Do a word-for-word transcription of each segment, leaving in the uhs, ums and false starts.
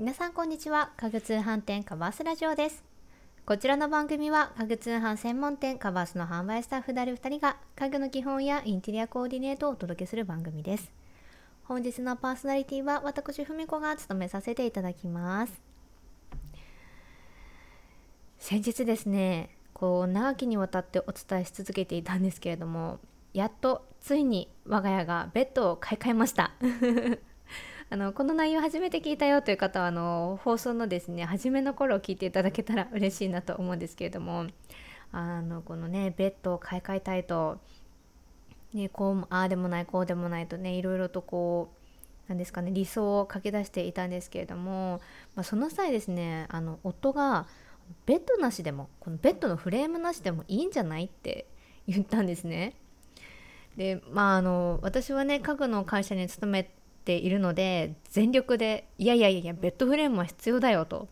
皆さんこんにちは。家具通販店カバースラジオです。こちらの番組は家具通販専門店カバースの販売スタッフであるふたりが家具の基本やインテリアコーディネートをお届けする番組です。本日のパーソナリティは私ふみこが務めさせていただきます。先日ですね、こう長きにわたってお伝えし続けていたんですけれども、やっとついに我が家がベッドを買い替えましたあのこの内容初めて聞いたよという方はあの放送のですね初めの頃を聞いていただけたら嬉しいなと思うんですけれども、あのこのねベッドを買い替えたいと、ね、こうああでもないこうでもないとね、いろいろとこうなんですかね、理想を書き出していたんですけれども、まあ、その際ですねあの夫がベッドなしでもこのベッドのフレームなしでもいいんじゃないって言ったんですね。でまああの私はね家具の会社に勤めているので全力でいやいやいやベッドフレームは必要だよと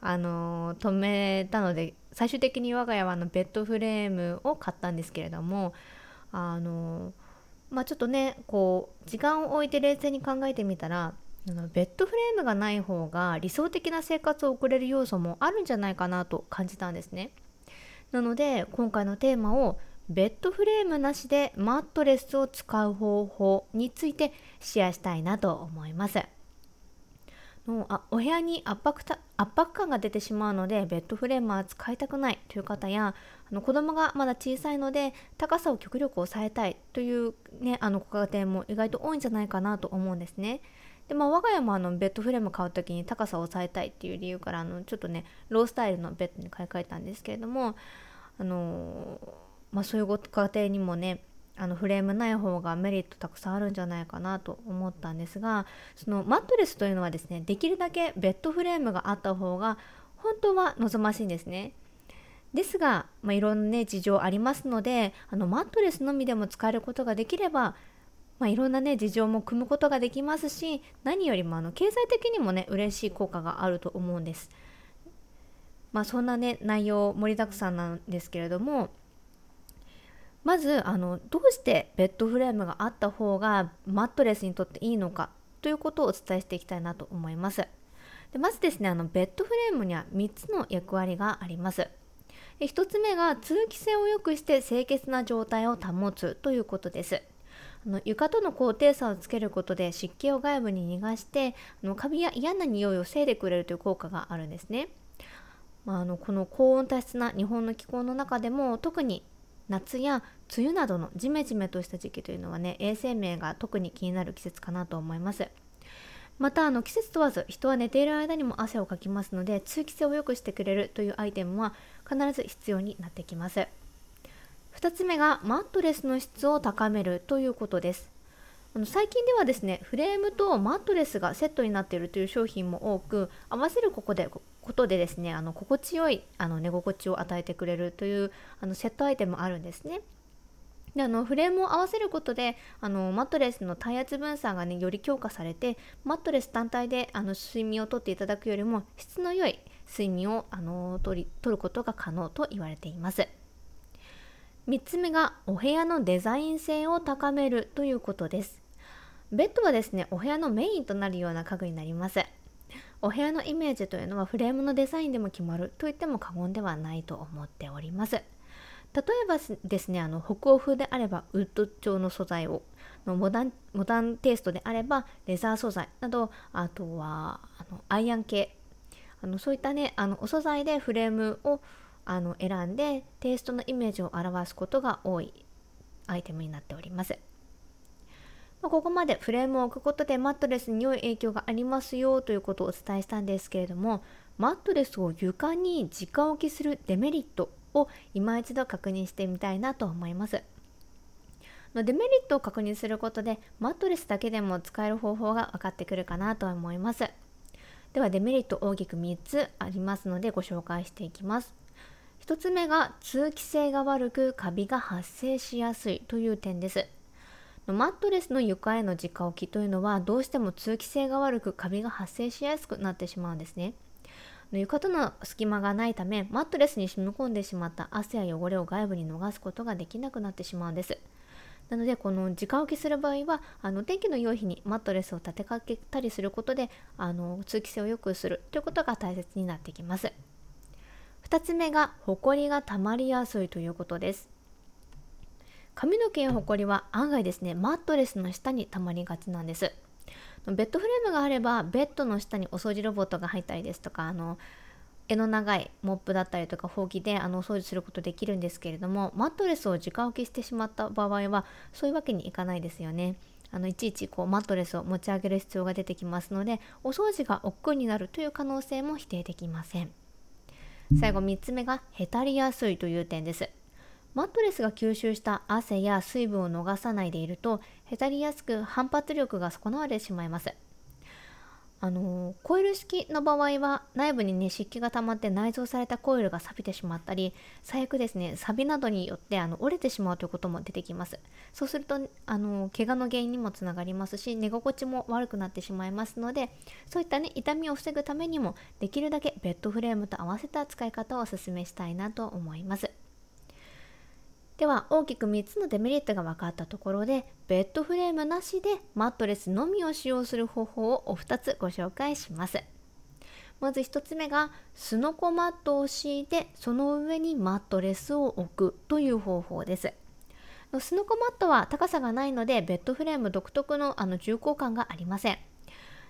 あの止めたので、最終的に我が家はあのベッドフレームを買ったんですけれども、あの、まあ、ちょっとねこう時間を置いて冷静に考えてみたらあのベッドフレームがない方が理想的な生活を送れる要素もあるんじゃないかなと感じたんですね。なので今回のテーマをベッドフレームなしでマットレスを使う方法についてシェアしたいなと思います。もうあお部屋に圧迫た、圧迫感が出てしまうのでベッドフレームは使いたくないという方や、あの子供がまだ小さいので高さを極力抑えたいという、ね、あのご家庭も意外と多いんじゃないかなと思うんですね。で、まあ、我が家もあのベッドフレーム買うときに高さを抑えたいっていう理由からあのちょっとねロースタイルのベッドに買い替えたんですけれども、あのーまあ、そういうご家庭にもねあのフレームない方がメリットたくさんあるんじゃないかなと思ったんですが、そのマットレスというのはですねできるだけベッドフレームがあった方が本当は望ましいんですね。ですが、まあ、いろんな、ね、事情ありますのであのマットレスのみでも使えることができれば、まあ、いろんなね事情も組むことができますし、何よりもあの経済的にもね嬉しい効果があると思うんです。まあそんなね内容盛りだくさんなんですけれども、まずあのどうしてベッドフレームがあった方がマットレスにとっていいのかということをお伝えしていきたいなと思います。でまずですねあのベッドフレームにはみっつの役割があります。でひとつめが通気性を良くして清潔な状態を保つということです。あの床との高低差をつけることで湿気を外部に逃がしてあのカビや嫌な匂いを防いでくれるという効果があるんですね。まあ、あのこの高温多湿な日本の気候の中でも特に夏や梅雨などのジメジメとした時期というのはね衛生面が特に気になる季節かなと思います。またあの季節問わず人は寝ている間にも汗をかきますので、通気性を良くしてくれるというアイテムは必ず必要になってきます。ふたつめがマットレスの質を高めるということです。あの最近ではですねフレームとマットレスがセットになっているという商品も多く、合わせるここでことでですねあの心地よいあの寝心地を与えてくれるというあのセットアイテムもあるんですね。であのフレームを合わせることであのマットレスの体圧分散が、ね、より強化されて、マットレス単体であの睡眠をとっていただくよりも質の良い睡眠をあのとりとることが可能と言われています。みっつめがお部屋のデザイン性を高めるということです。ベッドはですねお部屋のメインとなるような家具になります。お部屋のイメージというのはフレームのデザインでも決まると言っても過言ではないと思っております。例えばですねあの北欧風であればウッド調の素材をのモダン、モダンテイストであればレザー素材など、あとはあのアイアン系あのそういったねあのお素材でフレームをあの選んでテイストのイメージを表すことが多いアイテムになっております。ここまでフレームを置くことでマットレスに良い影響がありますよということをお伝えしたんですけれども、マットレスを床に直置きするデメリットを今一度確認してみたいなと思います。デメリットを確認することでマットレスだけでも使える方法が分かってくるかなと思います。ではデメリット大きくみっつありますのでご紹介していきます。ひとつめが通気性が悪くカビが発生しやすいという点です。マットレスの床への直置きというのはどうしても通気性が悪くカビが発生しやすくなってしまうんですね。床との隙間がないためマットレスに染み込んでしまった汗や汚れを外部に逃すことができなくなってしまうんです。なのでこの直置きする場合はあの天気の良い日にマットレスを立てかけたりすることであの通気性を良くするということが大切になってきます。ふたつめがホコリがたまりやすいということです。髪の毛やホコリは案外ですねマットレスの下にたまりがちなんです。ベッドフレームがあればベッドの下にお掃除ロボットが入ったりですとかあの柄の長いモップだったりとかほうきであのお掃除することできるんですけれども、マットレスを直置きしてしまった場合はそういうわけにいかないですよね。あのいちいちこうマットレスを持ち上げる必要が出てきますので、お掃除が億劫になるという可能性も否定できません。最後みっつめがへたりやすいという点です。マットレスが吸収した汗や水分を逃さないでいるとへたりやすく反発力が損なわれてしまいます。あのコイル式の場合は内部に、ね、湿気が溜まって内蔵されたコイルが錆びてしまったり、最悪ですね錆などによってあの折れてしまうということも出てきます。そうするとあの怪我の原因にもつながりますし、寝心地も悪くなってしまいますので、そういった、ね、痛みを防ぐためにもできるだけベッドフレームと合わせた使い方をお勧めしたいなと思います。では大きくみっつのデメリットが分かったところで、ベッドフレームなしでマットレスのみを使用する方法をおふたつご紹介します。まずひとつめがすのこマットを敷いてその上にマットレスを置くという方法です。すのこマットは高さがないのでベッドフレーム独特のあの重厚感がありません。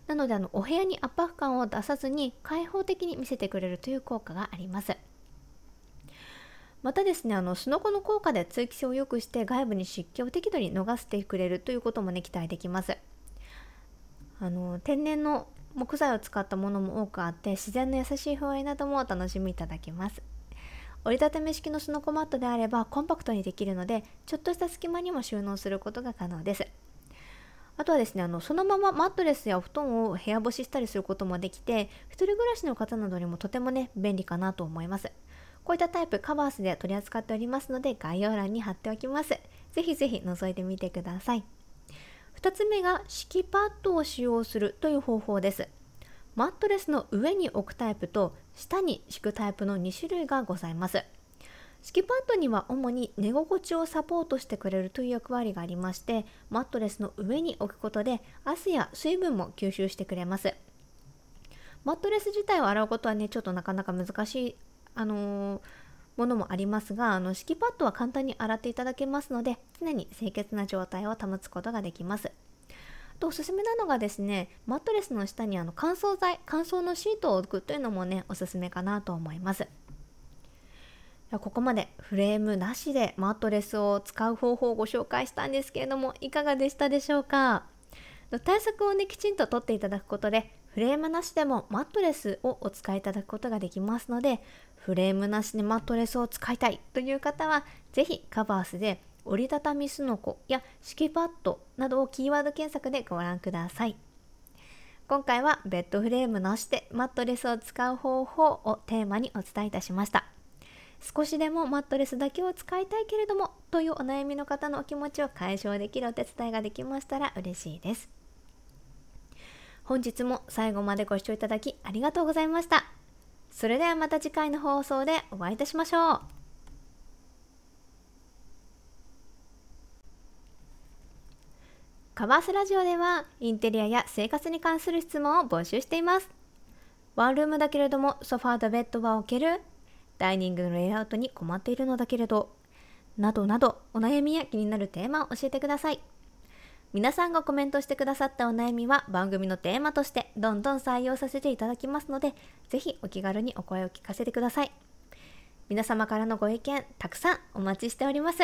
なのであのお部屋に圧迫感を出さずに開放的に見せてくれるという効果があります。またですね、あのすのこの効果で通気性を良くして外部に湿気を適度に逃してくれるということもね期待できます。あの天然の木材を使ったものも多くあって、自然の優しい風合いなどもお楽しみいただけます。折りたたみ式のすのこマットであればコンパクトにできるので、ちょっとした隙間にも収納することが可能です。あとはですね、あのそのままマットレスやお布団を部屋干ししたりすることもできて、一人暮らしの方などにもとてもね便利かなと思います。こういったタイプカバースで取り扱っておりますので、概要欄に貼っておきます。ぜひぜひ覗いてみてください。ふたつめが敷きパッドを使用するという方法です。マットレスの上に置くタイプと下に敷くタイプのにしゅるいがございます。敷きパッドには主に寝心地をサポートしてくれるという役割がありまして、マットレスの上に置くことで汗や水分も吸収してくれます。マットレス自体を洗うことはねちょっとなかなか難しいあのー、ものもありますが、あの敷きパッドは簡単に洗っていただけますので、常に清潔な状態を保つことができます。あとおすすめなのがですね、マットレスの下にあの乾燥剤乾燥のシートを置くというのもねおすすめかなと思います。ここまでフレームなしでマットレスを使う方法をご紹介したんですけれども、いかがでしたでしょうか。対策をねきちんと取っていただくことで、フレームなしでもマットレスをお使いいただくことができますので、フレームなしでマットレスを使いたいという方は、ぜひカバースで折りたたみすのこや敷きパッドなどをキーワード検索でご覧ください。今回はベッドフレームなしでマットレスを使う方法をテーマにお伝えいたしました。少しでもマットレスだけを使いたいけれどもというお悩みの方のお気持ちを解消できるお手伝いができましたら嬉しいです。本日も最後までご視聴いただきありがとうございました。それではまた次回の放送でお会いいたしましょう。カバースラジオではインテリアや生活に関する質問を募集しています。ワンルームだけれどもソファーとベッドは置ける？ダイニングのレイアウトに困っているのだけれど？などなどお悩みや気になるテーマを教えてください。皆さんがコメントしてくださったお悩みは番組のテーマとしてどんどん採用させていただきますので、ぜひお気軽にお声を聞かせてください。皆様からのご意見たくさんお待ちしております。